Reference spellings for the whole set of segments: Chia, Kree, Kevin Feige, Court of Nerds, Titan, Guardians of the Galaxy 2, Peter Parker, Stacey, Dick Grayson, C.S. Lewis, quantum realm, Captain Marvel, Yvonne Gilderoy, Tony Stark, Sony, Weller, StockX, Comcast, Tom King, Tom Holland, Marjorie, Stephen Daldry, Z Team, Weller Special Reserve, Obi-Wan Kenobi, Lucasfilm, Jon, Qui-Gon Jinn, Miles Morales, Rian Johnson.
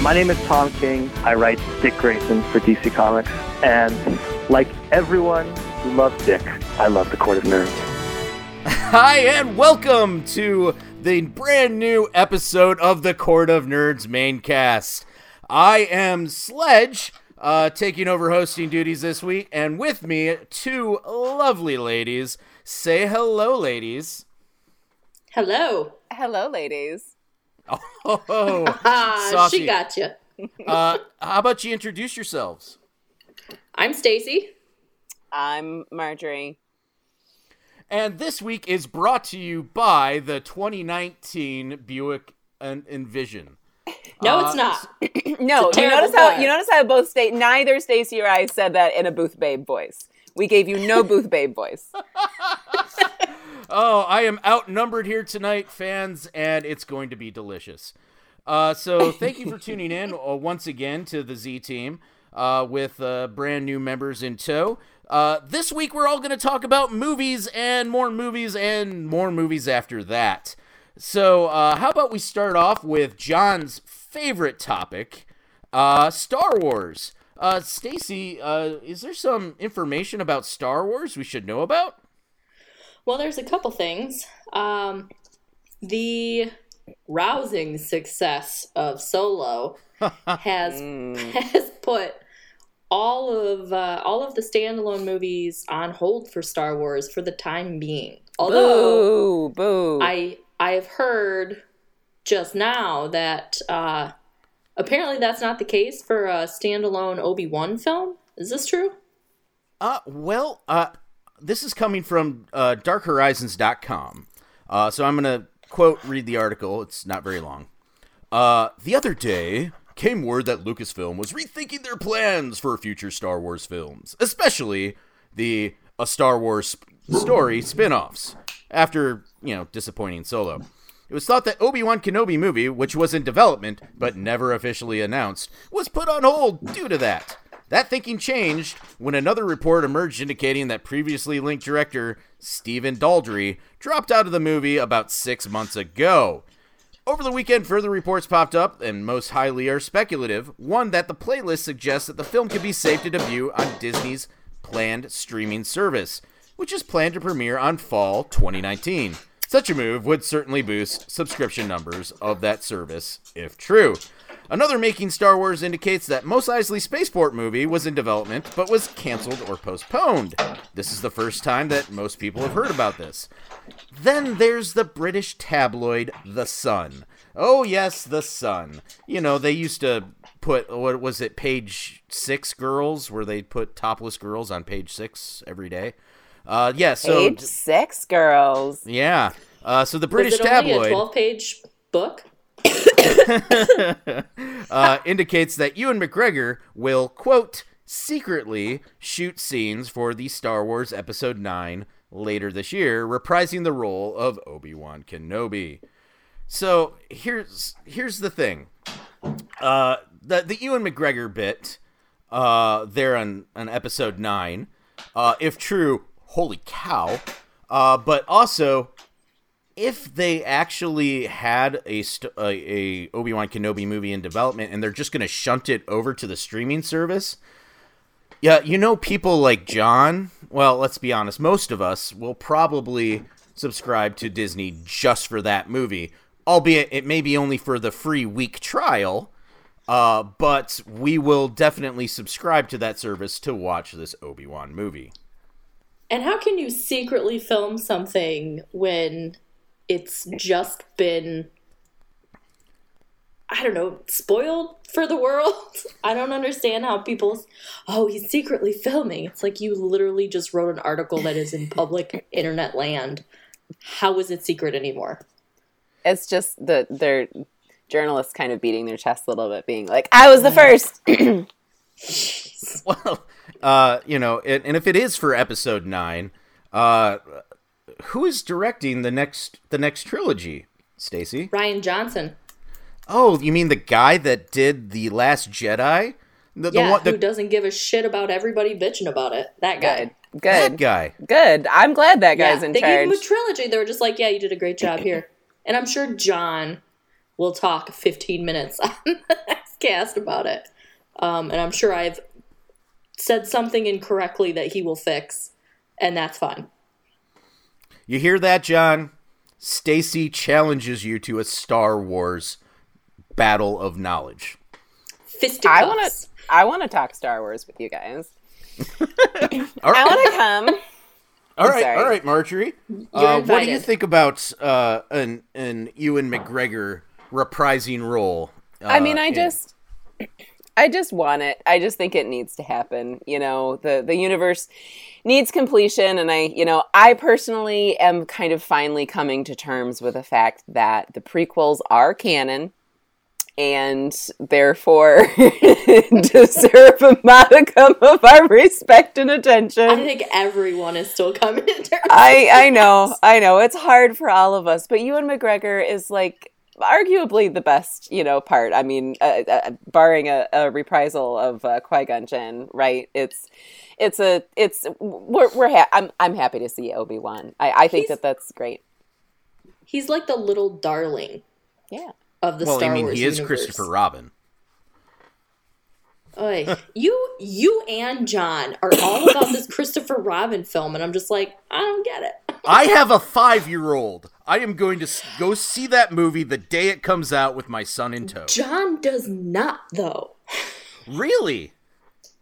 My name is Tom King. I write Dick Grayson for DC Comics. And like everyone who loves Dick, I love the Court of Nerds. Hi, and welcome to the brand new episode of the Court of Nerds main cast. I am Sledge, taking over hosting duties this week, and with me, two lovely ladies. Say hello, ladies. Hello. Hello, ladies. Oh, she got you. How about you introduce yourselves? I'm Stacey. I'm Marjorie. And this week is brought to you by the 2019 Buick Envision. No, it's not. No, it's you notice how both neither Stacey or I said that in a booth babe voice. We gave you no booth babe voice. Oh, I am outnumbered here tonight, fans, and it's going to be delicious. So thank you for tuning in once again to the Z Team with brand new members in tow. This week, we're all going to talk about movies and more movies and more movies after that. So how about we start off with John's favorite topic, Star Wars. Stacey, is there some information about Star Wars we should know about? Well, there's a couple things. The rousing success of Solo has put all of the standalone movies on hold for Star Wars for the time being. Although, boo. I have heard just now that apparently that's not the case for a standalone Obi-Wan film. Is this true? This is coming from DarkHorizons.com. So I'm going to read the article. It's not very long. The other day came word that Lucasfilm was rethinking their plans for future Star Wars films, especially the A Star Wars Story spin-offs. After, disappointing Solo. It was thought that Obi-Wan Kenobi movie, which was in development but never officially announced, was put on hold due to that. That thinking changed when another report emerged indicating that previously linked director Stephen Daldry dropped out of the movie about 6 months ago. Over the weekend, further reports popped up, and most highly are speculative, one that the playlist suggests that the film could be safe to debut on Disney's planned streaming service, which is planned to premiere on fall 2019. Such a move would certainly boost subscription numbers of that service, if true. Another Making Star Wars indicates that Mos Eisley Spaceport movie was in development, but was canceled or postponed. This is the first time that most people have heard about this. Then there's the British tabloid, The Sun. Oh yes, The Sun. They used to put, what was it, page 6 girls, where they put topless girls on page 6 every day. Page 6 girls. Yeah. So the British tabloid. Was it only a 12-page book? Indicates that Ewan McGregor will, quote, secretly shoot scenes for the Star Wars Episode 9 later this year, reprising the role of Obi-Wan Kenobi. So here's the thing. The Ewan McGregor bit there on Episode 9, if true, holy cow. But also, if they actually had a Obi-Wan Kenobi movie in development and they're just going to shunt it over to the streaming service, yeah, people like John, well, let's be honest, most of us will probably subscribe to Disney just for that movie, albeit it may be only for the free week trial, but we will definitely subscribe to that service to watch this Obi-Wan movie. And how can you secretly film something when it's just been, spoiled for the world? I don't understand how people, he's secretly filming. It's like you literally just wrote an article that is in public internet land. How is it secret anymore? It's just their journalists kind of beating their chest a little bit, being like, I was the first. Well, and if it is for Episode 9, who is directing the next trilogy, Stacey? Rian Johnson. Oh, you mean the guy that did The Last Jedi? Who doesn't give a shit about everybody bitching about it. That guy. Good. That guy. Good. I'm glad that guy's in charge. They gave him a trilogy. They were just like, yeah, you did a great job here. And I'm sure John we'll talk 15 minutes on the next cast about it. And I'm sure I've said something incorrectly that he will fix, and that's fine. You hear that, John? Stacey challenges you to a Star Wars battle of knowledge. Fisticuffs. I want to talk Star Wars with you guys. All right. I want to come. All right, Marjorie. What do you think about an Ewan McGregor reprising role? I just want it. I just think it needs to happen. You know, the universe needs completion, and I personally am kind of finally coming to terms with the fact that the prequels are canon, and therefore deserve a modicum of our respect and attention. I think everyone is still coming to terms. I know. It's hard for all of us, but Ewan McGregor is like arguably the best, part. I mean, barring a reprisal of Qui-Gon Jinn, right? I'm happy to see Obi-Wan. I think that's great. He's like the little darling. Yeah. Of the Star Wars universe. He is Christopher Robin. Oy, you and John are all about this Christopher Robin film, and I'm just like, I don't get it. I have a 5-year-old. I am going to go see that movie the day it comes out with my son in tow. John does not, though. Really?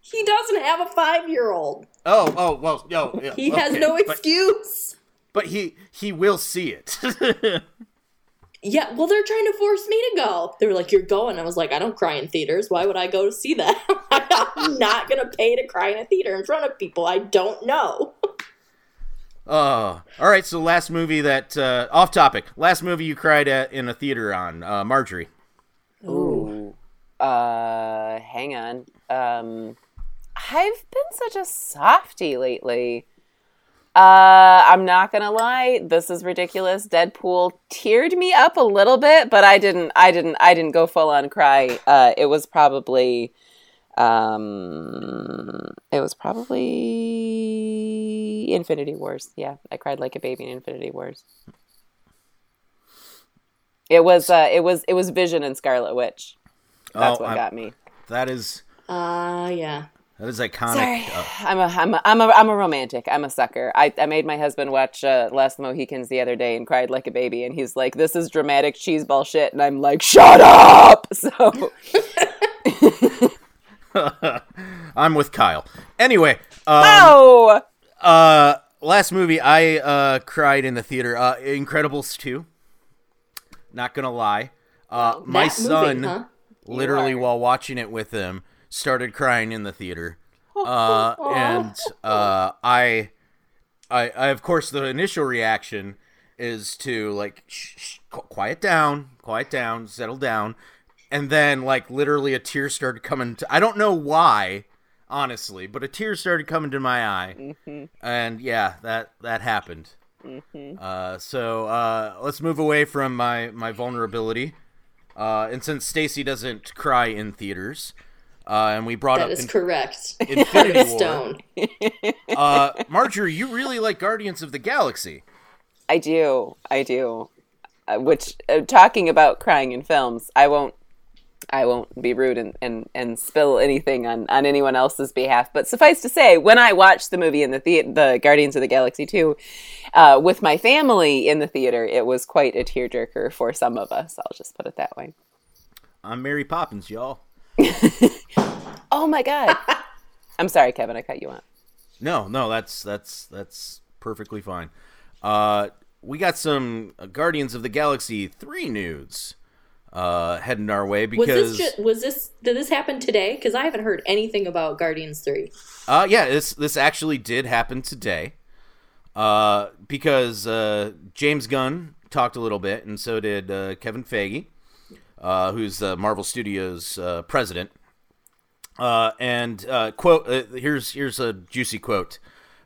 He doesn't have a 5-year-old. Oh, well, he has no excuse. But he will see it. Yeah, well, they're trying to force me to go. They were like, you're going. I was like, I don't cry in theaters. Why would I go to see that? I'm not going to pay to cry in a theater in front of people I don't know. All right, so last movie that, off topic, last movie you cried at in a theater on, Marjorie. Ooh. Hang on. I've been such a softie lately. I'm not gonna lie, this is ridiculous. Deadpool teared me up a little bit, but I didn't go full on cry. It was probably Infinity Wars. Yeah, I cried like a baby in Infinity Wars. It was Vision and Scarlet Witch. That's what got me. That is. Yeah. That is iconic. Sorry. I'm a romantic. I'm a sucker. I made my husband watch Last Mohicans the other day and cried like a baby, and he's like, "This is dramatic cheeseball shit," and I'm like, "Shut up!" So I'm with Kyle. Anyway, last movie I cried in the theater. Incredibles 2. Not gonna lie, my son movie, huh? Literally while watching it with him. Started crying in the theater, and I of course the initial reaction is to like shh, quiet down, settle down, and then like literally a tear started coming. I don't know why, honestly, but a tear started coming to my eye, mm-hmm. And yeah, that happened. Mm-hmm. So let's move away from my vulnerability, and since Stacey doesn't cry in theaters. And we brought that up is correct. Infinity War. Stone. Marjorie, you really like Guardians of the Galaxy. I do. Which, talking about crying in films, I won't be rude and spill anything on anyone else's behalf. But suffice to say, when I watched the movie in the Guardians of the Galaxy 2 with my family in the theater, it was quite a tearjerker for some of us. I'll just put it that way. I'm Mary Poppins, y'all. Oh my god. I'm sorry, Kevin, I cut you off. No, that's perfectly fine. We got some Guardians of the Galaxy 3 news heading our way because did this happen today? Because I haven't heard anything about Guardians 3. Yeah, this actually did happen today. Because James Gunn talked a little bit, and so did Kevin Feige. Who's Marvel Studios president. And here's a juicy quote.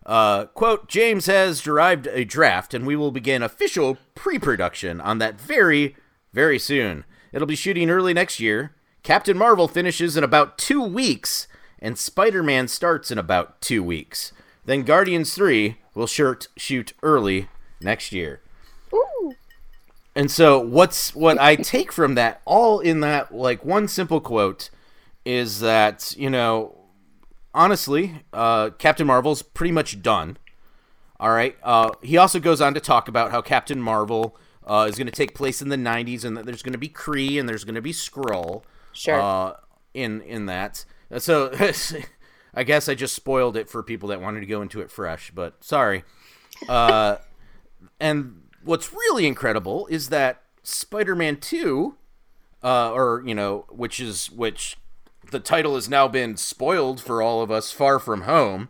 Quote, James has derived a draft, and we will begin official pre-production on that very, very soon. It'll be shooting early next year. Captain Marvel finishes in about 2 weeks, and Spider-Man starts in about 2 weeks. Then Guardians 3 will shoot early next year. And so what I take from that, all in that, like, one simple quote is that, you know, honestly, Captain Marvel's pretty much done. All right. He also goes on to talk about how Captain Marvel is going to take place in the 90s, and that there's going to be Kree and there's going to be Skrull. Sure. In that. So I guess I just spoiled it for people that wanted to go into it fresh, but sorry. And what's really incredible is that Spider-Man 2, which the title has now been spoiled for all of us, Far From Home,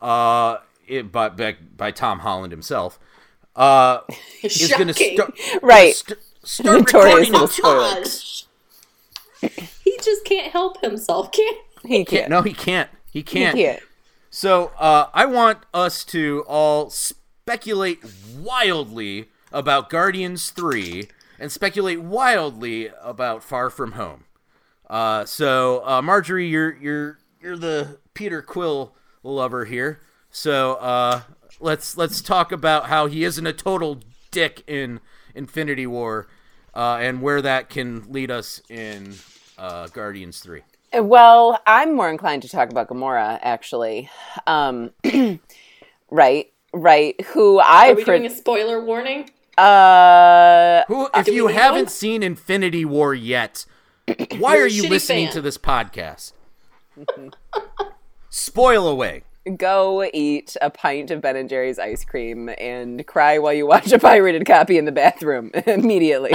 by Tom Holland himself, is going to start recording in 2 weeks. He just can't help himself, can't he? No, he can't. He can't. So I want us to all speculate wildly about Guardians 3 and speculate wildly about Far From Home. So Marjorie, you're the Peter Quill lover here. So let's talk about how he isn't a total dick in Infinity War, and where that can lead us in Guardians 3. Well, I'm more inclined to talk about Gamora, actually. Right. Who I... Are we doing a spoiler warning? Who, if you haven't seen Infinity War yet, why are you listening to this podcast? Spoil away. Go eat a pint of Ben & Jerry's ice cream and cry while you watch a pirated copy in the bathroom immediately.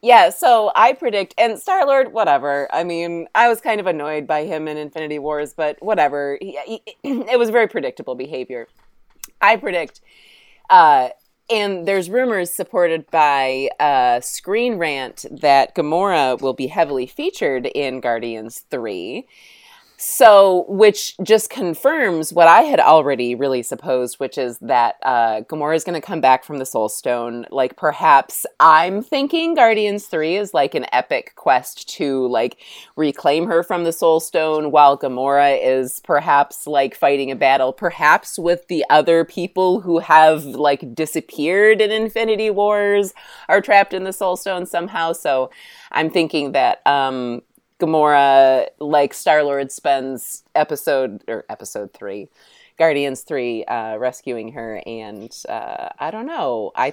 Yeah, so I predict, and Star-Lord, whatever. I mean, I was kind of annoyed by him in Infinity Wars, but whatever. It was very predictable behavior. I predict, and there's rumors supported by Screen Rant that Gamora will be heavily featured in Guardians 3. So, which just confirms what I had already really supposed, which is that Gamora is going to come back from the Soul Stone. Like, perhaps I'm thinking Guardians 3 is like an epic quest to, like, reclaim her from the Soul Stone, while Gamora is perhaps, like, fighting a battle, perhaps with the other people who have, like, disappeared in Infinity Wars, are trapped in the Soul Stone somehow. So I'm thinking that Gamora, like Star-Lord, spends episode 3, Guardians 3, rescuing her, and I don't know. I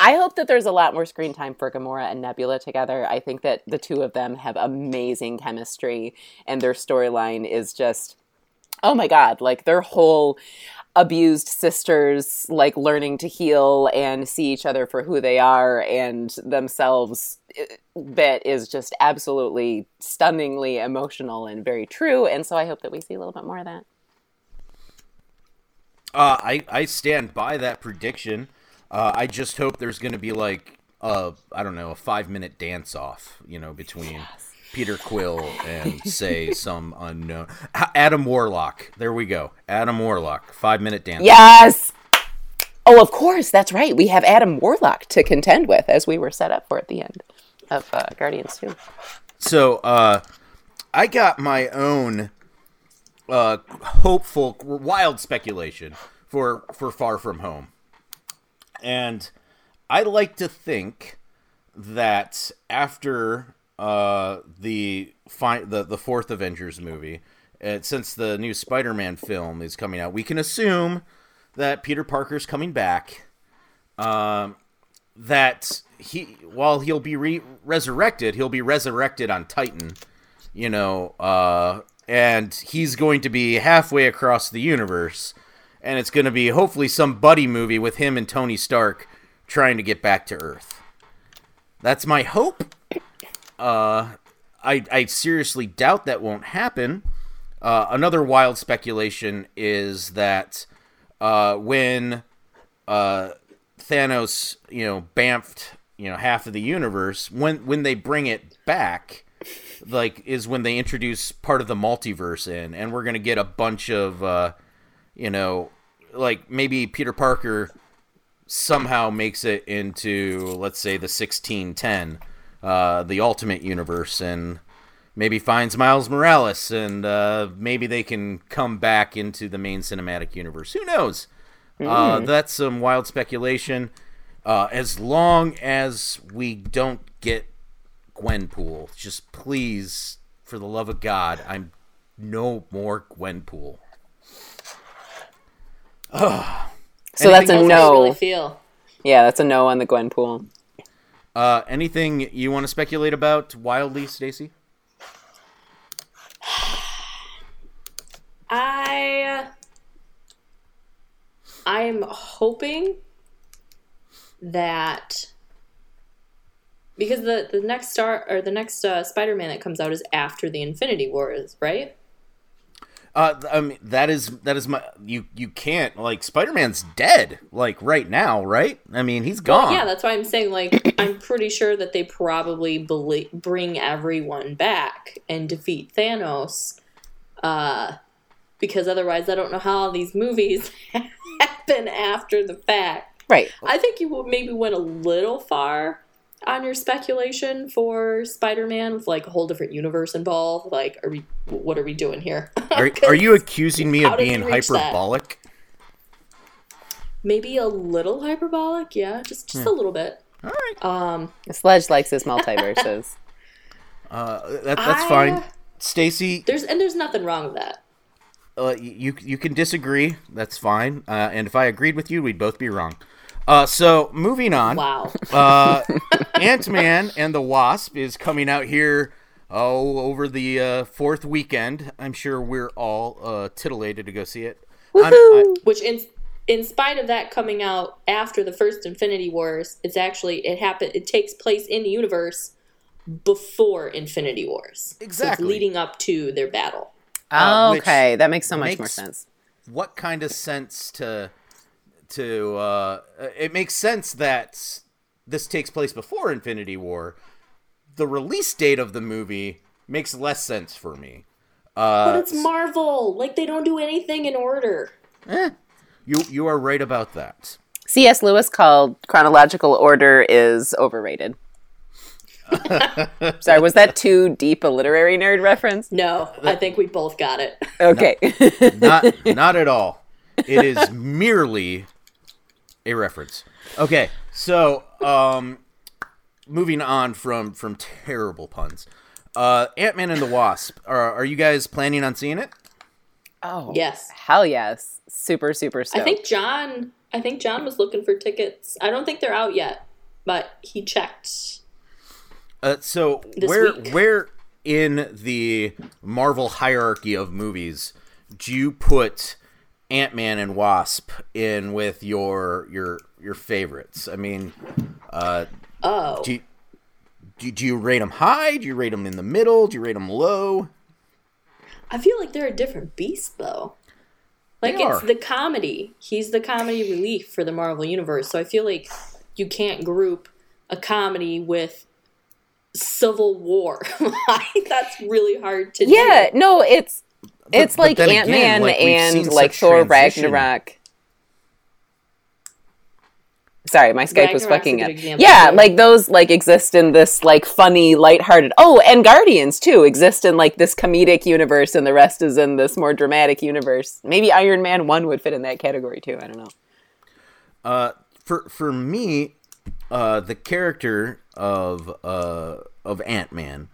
hope that there's a lot more screen time for Gamora and Nebula together. I think that the two of them have amazing chemistry, and their storyline is just, oh my god, like their whole abused sisters, like, learning to heal and see each other for who they are and themselves, that is just absolutely stunningly emotional and very true. And so I hope that we see a little bit more of that. I stand by that prediction. I just hope there's going to be, like, a 5-minute dance-off, you know, between... Yes. Peter Quill and, say, some unknown... Adam Warlock. There we go. Adam Warlock. 5-minute dance. Yes! Oh, of course. That's right. We have Adam Warlock to contend with, as we were set up for at the end of Guardians 2. So, I got my own hopeful, wild speculation for Far From Home. And I like to think that after... the fourth Avengers movie, since the new Spider-Man film is coming out, we can assume that Peter Parker's coming back. That he'll be resurrected, he'll be resurrected on Titan, you know, and he's going to be halfway across the universe, and it's going to be hopefully some buddy movie with him and Tony Stark trying to get back to Earth. That's my hope. I seriously doubt that won't happen. Another wild speculation is that when Thanos, you know, bamfed, you know, half of the universe, when they bring it back, like, is when they introduce part of the multiverse in, and we're going to get a bunch of, you know, like, maybe Peter Parker somehow makes it into, let's say, the 1610. The Ultimate Universe, and maybe finds Miles Morales, and maybe they can come back into the main cinematic universe. Who knows? That's some wild speculation. As long as we don't get Gwenpool, just please, for the love of God, I'm no more Gwenpool. Ugh. So anything that's a no. Really feel. Yeah, that's a no on the Gwenpool. Anything you want to speculate about wildly, Stacey? I'm hoping that because the next Spider-Man that comes out is after the Infinity War, right? I mean, that is my you can't, like, Spider-Man's dead, like, right now, right? I mean, he's gone. Well, yeah, that's why I'm saying, like, I'm pretty sure that they probably bring everyone back and defeat Thanos, because otherwise I don't know how all these movies happen after the fact. Right. I think you maybe went a little far on your speculation for Spider-Man with, like, a whole different universe involved. Like, what are we doing here? Are you accusing me of being hyperbolic? That? Maybe a little hyperbolic, yeah. Just a little bit. All right. Sledge likes his multiverses. That's fine. Stacey. There's nothing wrong with that. You can disagree. That's fine. And if I agreed with you, we'd both be wrong. So, moving on. Wow. Ant-Man and the Wasp is coming out here over the fourth weekend. I'm sure we're all titillated to go see it. Which, in spite of that coming out after the first Infinity Wars, it takes place in the universe before Infinity Wars. Exactly. So it's leading up to their battle. Okay. That makes so much more sense. What kind of sense it makes sense that this takes place before Infinity War. The release date of the movie makes less sense for me. But it's Marvel. Like, they don't do anything in order. You are right about that. C.S. Lewis called chronological order is overrated. Sorry, was that too deep a literary nerd reference? No, I think we both got it. Okay. Not at all. It is merely a reference. Okay, so moving on from terrible puns. Ant-Man and the Wasp. Are you guys planning on seeing it? Oh, yes. Hell yes. Super, super stoked. I think John was looking for tickets. I don't think they're out yet, but he checked. So where in the Marvel hierarchy of movies do you put Ant-Man and Wasp in with your favorites? I mean, do you rate them high? Do you rate them in the middle? Do you rate them low? I feel like they're a different beast, though. Like, it's the comedy. He's the comedy relief for the Marvel Universe, so I feel like you can't group a comedy with Civil War. That's really hard to do. Yeah, no, it's but like Ant-Man and like Thor Ragnarok. Sorry, my Skype was fucking up. Yeah, like those like exist in this like funny, lighthearted. Oh, and Guardians too exist in like this comedic universe, and the rest is in this more dramatic universe. Maybe Iron Man 1 would fit in that category too. I don't know. For me, the character of Ant-Man.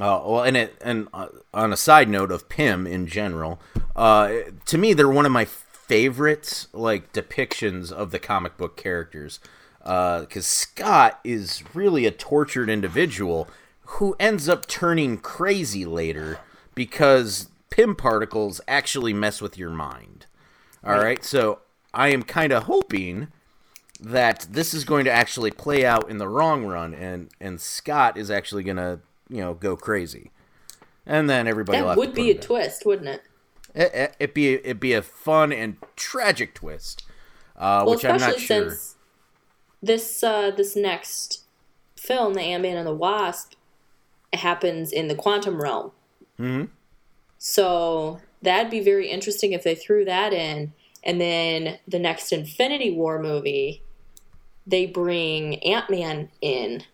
On a side note of Pym in general, to me they're one of my favorite like depictions of the comic book characters, because Scott is really a tortured individual who ends up turning crazy later because Pym particles actually mess with your mind. All right, so I am kind of hoping that this is going to actually play out in the long run, and Scott is actually going to, you know, go crazy, and then everybody. That would be a twist, wouldn't it? It'd be a fun and tragic twist, which I'm not sure. Since this next film, the Ant-Man and the Wasp, happens in the quantum realm. Mm-hmm. So that'd be very interesting if they threw that in, and then the next Infinity War movie, they bring Ant-Man in.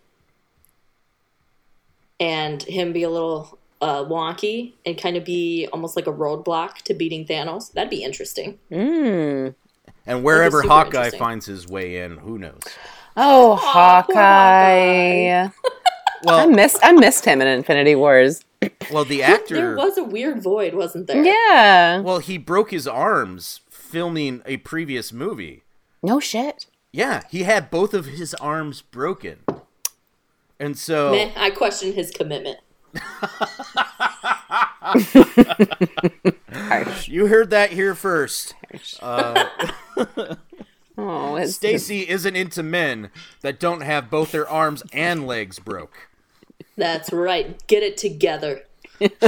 And him be a little wonky and kind of be almost like a roadblock to beating Thanos. That'd be interesting. Mm. And wherever Hawkeye finds his way in, who knows? Oh, Hawkeye. Well, I missed him in Infinity Wars. Well, the actor... There was a weird void, wasn't there? Yeah. Well, he broke his arms filming a previous movie. No shit. Yeah, he had both of his arms broken. And so... Meh, I question his commitment. You heard that here first. Oh, Stacey isn't into men that don't have both their arms and legs broke. That's right. Get it together.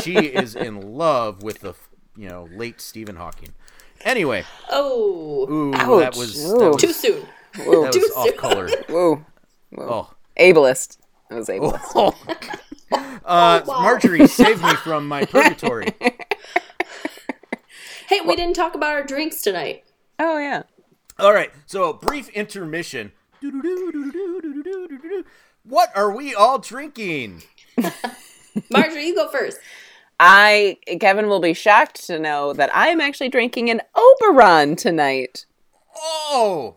She is in love with the, you know, late Stephen Hawking. Anyway. Oh. Ooh, that was too soon. Whoa. That was off color. Whoa. Whoa. Oh. Ableist. That was ableist. Oh. Wow. Marjorie, save me from my purgatory. Hey, we didn't talk about our drinks tonight. Oh, yeah. All right, so a brief intermission. What are we all drinking? Marjorie, you go first. Kevin will be shocked to know that I'm actually drinking an Oberon tonight. Oh!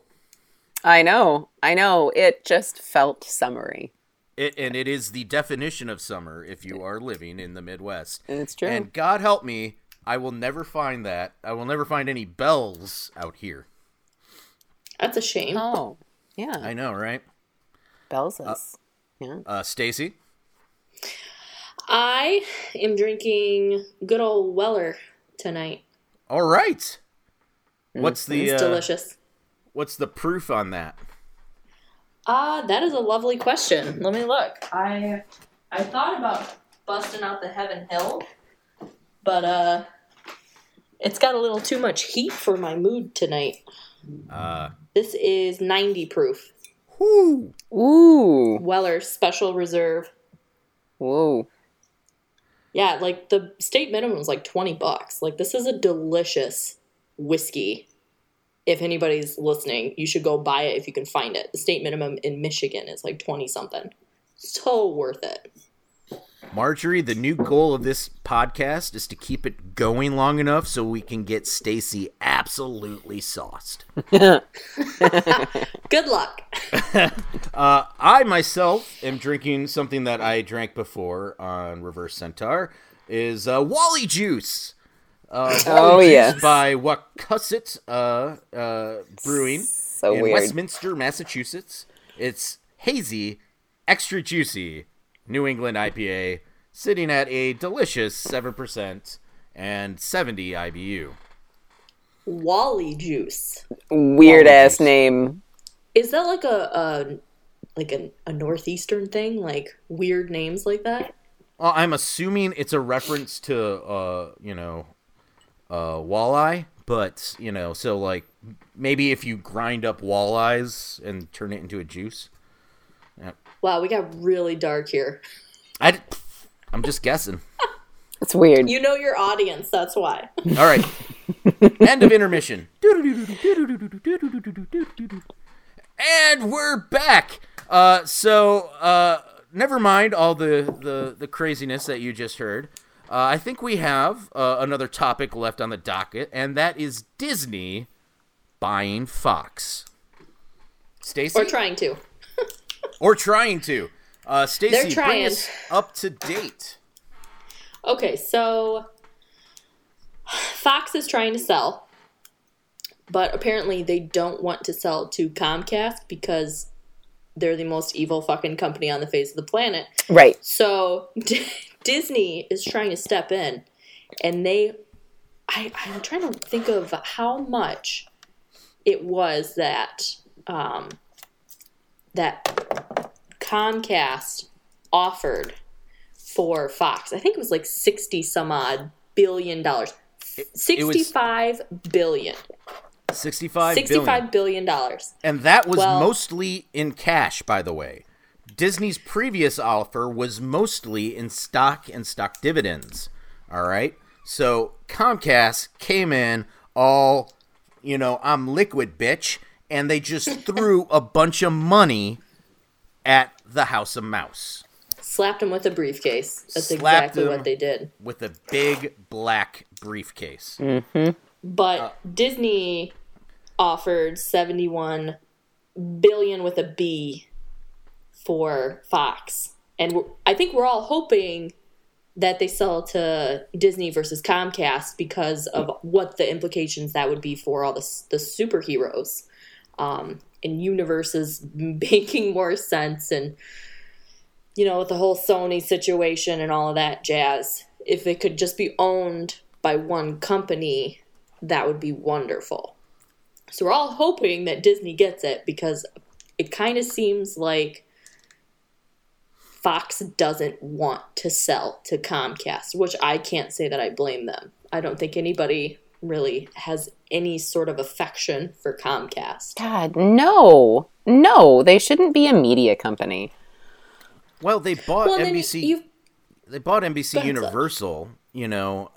I know. It just felt summery. It is the definition of summer if you are living in the Midwest. It's true. And God help me, I will never find that. I will never find any Bells out here. That's a shame. Oh, yeah. I know, right? Bells is. Yeah. Stacey? I am drinking good old Weller tonight. All right. What's the... It's delicious. What's the proof on that? That is a lovely question. Let me look. I thought about busting out the Heaven Hill, but it's got a little too much heat for my mood tonight. This is 90 proof. Whoo! Ooh. Weller Special Reserve. Whoa. Yeah, like the state minimum is like $20. Like this is a delicious whiskey. If anybody's listening, you should go buy it if you can find it. The state minimum in Michigan is like 20-something. So worth it. Marjorie, the new goal of this podcast is to keep it going long enough so we can get Stacey absolutely sauced. Good luck. I myself am drinking something that I drank before on Reverse Centaur. Is Wally Juice. Yes, by Wachusett Brewing Westminster, Massachusetts. It's hazy, extra juicy New England IPA, sitting at a delicious 7% and 70 IBU. Wally Juice, weird Wally ass juice. Name. Is that like a northeastern thing? Like weird names like that? Well, I'm assuming it's a reference to walleye, but so like maybe if you grind up walleyes and turn it into a juice. Yeah. Wow, we got really dark here. I'm just guessing. It's weird. You know your audience, that's why. All right. End of intermission. And we're back. So never mind all the craziness that you just heard. I think we have another topic left on the docket, and that is Disney buying Fox. Stacey? Or trying to. Stacey, bring us up to date. Okay, so Fox is trying to sell, but apparently they don't want to sell to Comcast because they're the most evil fucking company on the face of the planet. Right. So... Disney is trying to step in, and I'm trying to think of how much it was that that Comcast offered for Fox. I think it was like $60-some-odd billion. $65 billion. $65 billion. And that was mostly in cash, by the way. Disney's previous offer was mostly in stock and stock dividends. All right. So Comcast came in all, I'm liquid, bitch. And they just threw a bunch of money at the House of Mouse. Slapped him with a briefcase. That's exactly what they did. With a big black briefcase. Mm-hmm. But Disney offered $71 billion with a B for Fox. And I think we're all hoping that they sell to Disney versus Comcast because of what the implications that would be for all the superheroes. And universes making more sense and, you know, with the whole Sony situation and all of that jazz. If it could just be owned by one company, that would be wonderful. So we're all hoping that Disney gets it because it kind of seems like Fox doesn't want to sell to Comcast, which I can't say that I blame them. I don't think anybody really has any sort of affection for Comcast. God, no. No, they shouldn't be a media company. Well, they bought NBC. They bought NBC Universal, you know,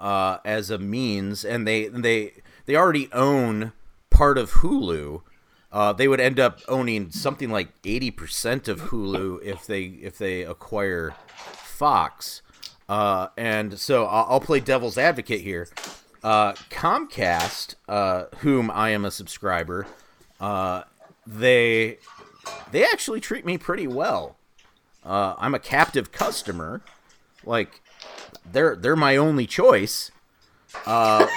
as a means, and they already own part of Hulu. They would end up owning something like 80% of Hulu if they acquire Fox. And so I'll play devil's advocate here. Comcast, whom I am a subscriber, they actually treat me pretty well. I'm a captive customer. Like, they're my only choice. Also,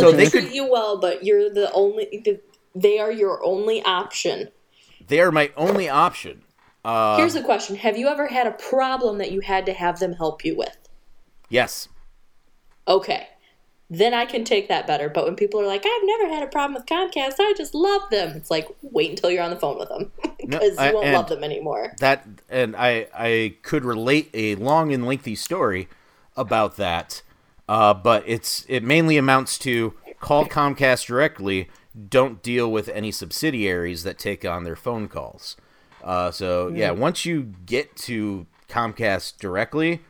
so they treat you well, but you're the only. They are your only option. They are my only option. Here's a question: have you ever had a problem that you had to have them help you with? Yes. Okay, then I can take that better. But when people are like, I've never had a problem with Comcast, I just love them. It's like, wait until you're on the phone with them because you won't love them anymore. I could relate a long and lengthy story about that, but it mainly amounts to call Comcast directly. Don't deal with any subsidiaries that take on their phone calls. Once you get to Comcast directly...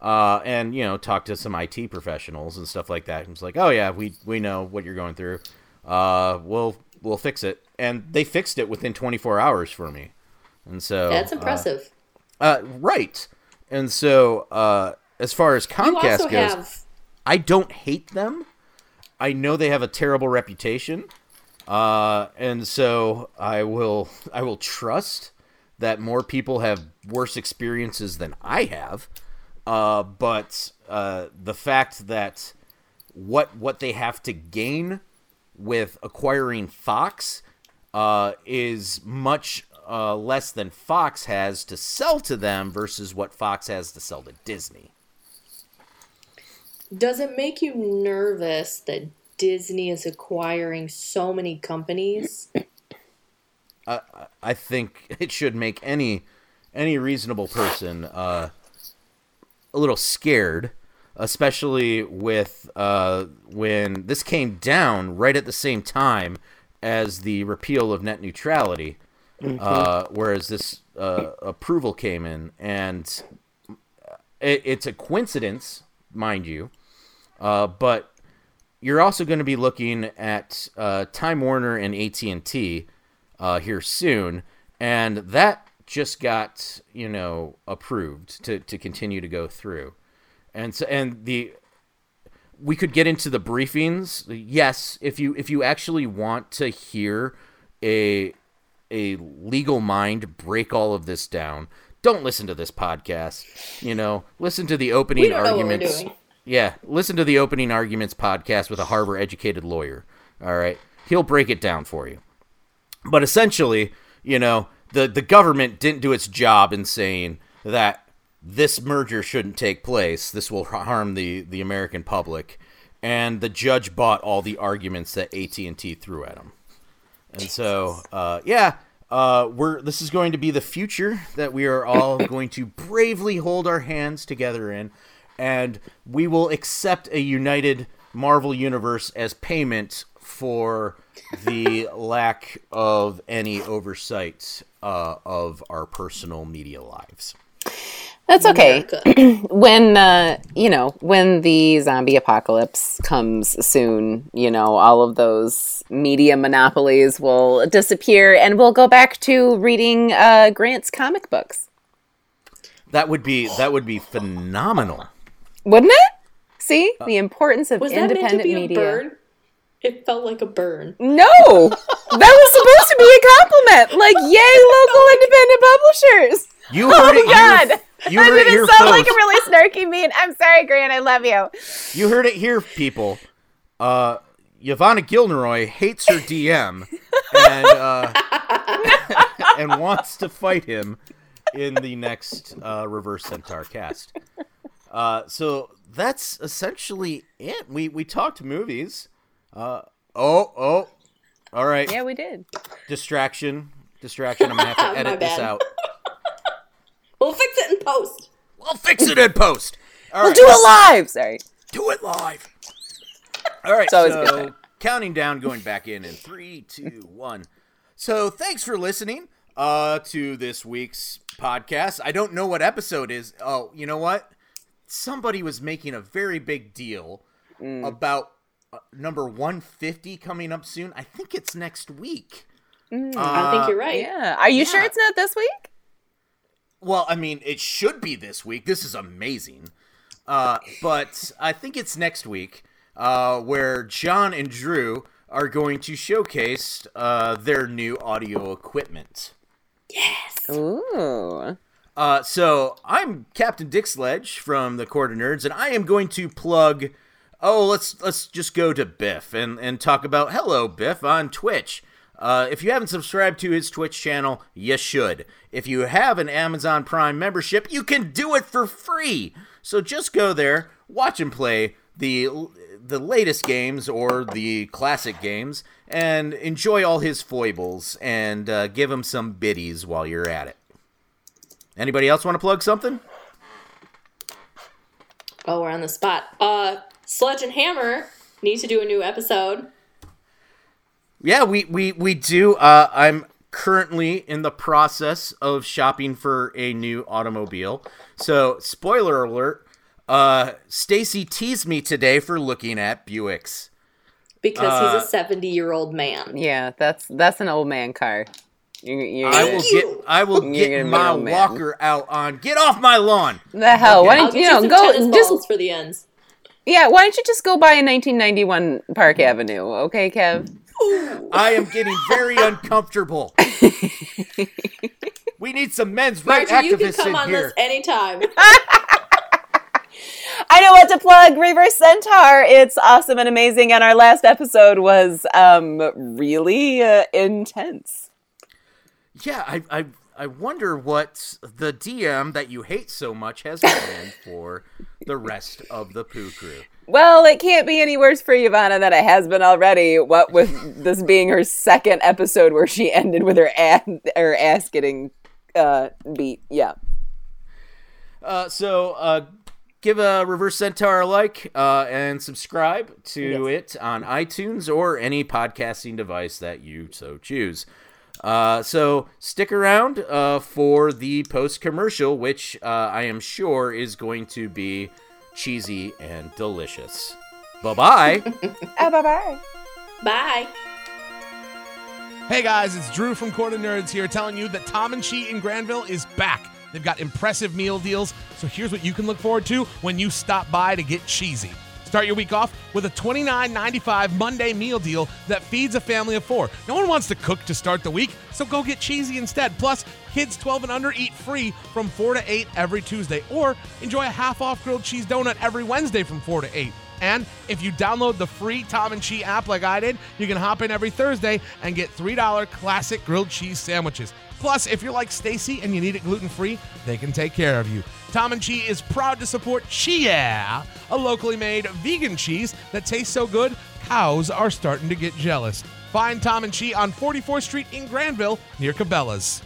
and, you know, talk to some IT professionals and stuff like that. And it's like, oh, yeah, we know what you're going through. We'll fix it. And they fixed it within 24 hours for me. And so... That's impressive. Right. And so, as far as Comcast goes, I don't hate them. I know they have a terrible reputation. And so I will trust that more people have worse experiences than I have. But the fact that what they have to gain with acquiring Fox is much less than Fox has to sell to them versus what Fox has to sell to Disney. Does it make you nervous that Disney is acquiring so many companies? I think it should make any reasonable person a little scared, especially with when this came down right at the same time as the repeal of net neutrality, whereas this approval came in. And it's a coincidence, mind you, but you're also going to be looking at Time Warner and AT&T here soon, and that just got, you know, approved to continue to go through. And so, and we could get into the briefings. Yes, if you actually want to hear a legal mind break all of this down, don't listen to this podcast. You know, listen to the opening arguments. Yeah, listen to the opening arguments podcast with a Harvard educated lawyer. All right. He'll break it down for you. But essentially, you know, the government didn't do its job in saying that this merger shouldn't take place. This will harm the American public. And the judge bought all the arguments that AT&T threw at him. And so, this is going to be the future that we are all going to bravely hold our hands together in. And we will accept a united Marvel Universe as payment for the lack of any oversight of our personal media lives. That's okay. When when the zombie apocalypse comes soon, you know, all of those media monopolies will disappear and we'll go back to reading Grant's comic books. That would be phenomenal. Wouldn't it? See? The importance of independent media. Was that meant to be a bird? It felt like a burn. No! That was supposed to be a compliment! Like, yay, local independent publishers! You heard it. God! You heard it here first. That didn't sound like a really snarky mean. I'm sorry, Grant, I love you. You heard it here, people. Yvonne Gilderoy hates her DM and wants to fight him in the next Reverse Centaur cast. So that's essentially it. We talked movies. All right. Yeah, we did. Distraction. I'm going to have to edit this out. We'll fix it in post. All right. We'll do it live. Sorry. Do it live. All right. So counting down, going back in 3, 2, 1. So thanks for listening to this week's podcast. I don't know what episode is. Oh, you know what? Somebody was making a very big deal about number 150 coming up soon. I think it's next week. I think you're right. Yeah. Are you sure it's not this week? Well, I mean, it should be this week. This is amazing. But I think it's next week where John and Drew are going to showcase their new audio equipment. Yes. Ooh. So I'm Captain Dick Sledge from the Court of Nerds, and I am going to plug... Oh, let's just go to Biff and talk about Hello Biff on Twitch. If you haven't subscribed to his Twitch channel, you should. If you have an Amazon Prime membership, you can do it for free. So just go there, watch him play the latest games or the classic games, and enjoy all his foibles and give him some biddies while you're at it. Anybody else want to plug something? Oh, we're on the spot. Sledge and Hammer need to do a new episode. Yeah, we do. I'm currently in the process of shopping for a new automobile. So, spoiler alert, Stacey teased me today for looking at Buicks. Because he's a 70-year-old man. Yeah, that's an old man car. I will get my walker out on. Get off my lawn! The hell? Why don't you go just for the ends? Yeah, why don't you just go buy a 1991 Park Avenue, okay, Kev? Ooh. I am getting very uncomfortable. We need some men's rights activists in here. You can come on this anytime. I know what to plug. Reverse Centaur. It's awesome and amazing, and our last episode was really intense. Yeah, I wonder what the DM that you hate so much has planned for the rest of the Poo Crew. Well, it can't be any worse for Ivana than it has been already, what with this being her second episode where she ended with her ass getting beat. Yeah. So give a Reverse Centaur a like and subscribe to it on iTunes or any podcasting device that you so choose. So stick around for the post-commercial, which I am sure is going to be cheesy and delicious. Bye-bye. Bye-bye. Bye. Hey, guys, it's Drew from Court of Nerds here telling you that Tom and Chi in Granville is back. They've got impressive meal deals, so here's what you can look forward to when you stop by to get cheesy. Start your week off with a $29.95 Monday meal deal that feeds a family of four. No one wants to cook to start the week, so go get cheesy instead. Plus, kids 12 and under eat free from 4 to 8 every Tuesday, or enjoy a half-off grilled cheese donut every Wednesday from 4 to 8. And if you download the free Tom and Chi app like I did, you can hop in every Thursday and get $3 classic grilled cheese sandwiches. Plus, if you're like Stacy and you need it gluten-free, they can take care of you. Tom and Chi is proud to support Chia, a locally made vegan cheese that tastes so good, cows are starting to get jealous. Find Tom and Chi on 44th Street in Granville near Cabela's.